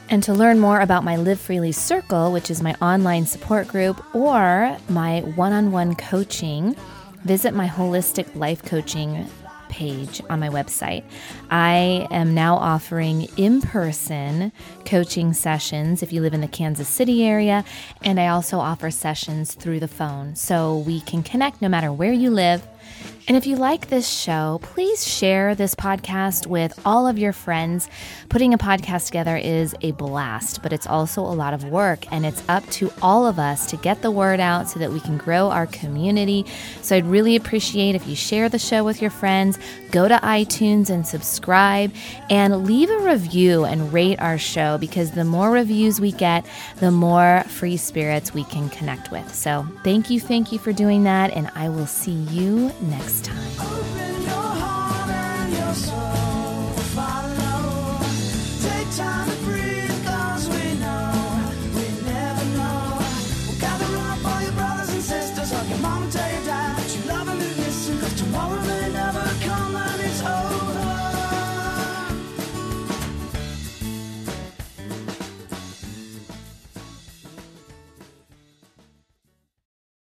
And to learn more about my Live Freely Circle, which is my online support group, or my one-on-one coaching, visit my Holistic Life Coaching page on my website. I am now offering in-person coaching sessions if you live in the Kansas City area, and I also offer sessions through the phone, so we can connect no matter where you live. And if you like this show, please share this podcast with all of your friends. Putting a podcast together is a blast, but it's also a lot of work, and it's up to all of us to get the word out so that we can grow our community. So I'd really appreciate if you share the show with your friends, go to iTunes and subscribe, and leave a review and rate our show, because the more reviews we get, the more free spirits we can connect with. So thank you for doing that, and I will see you next time.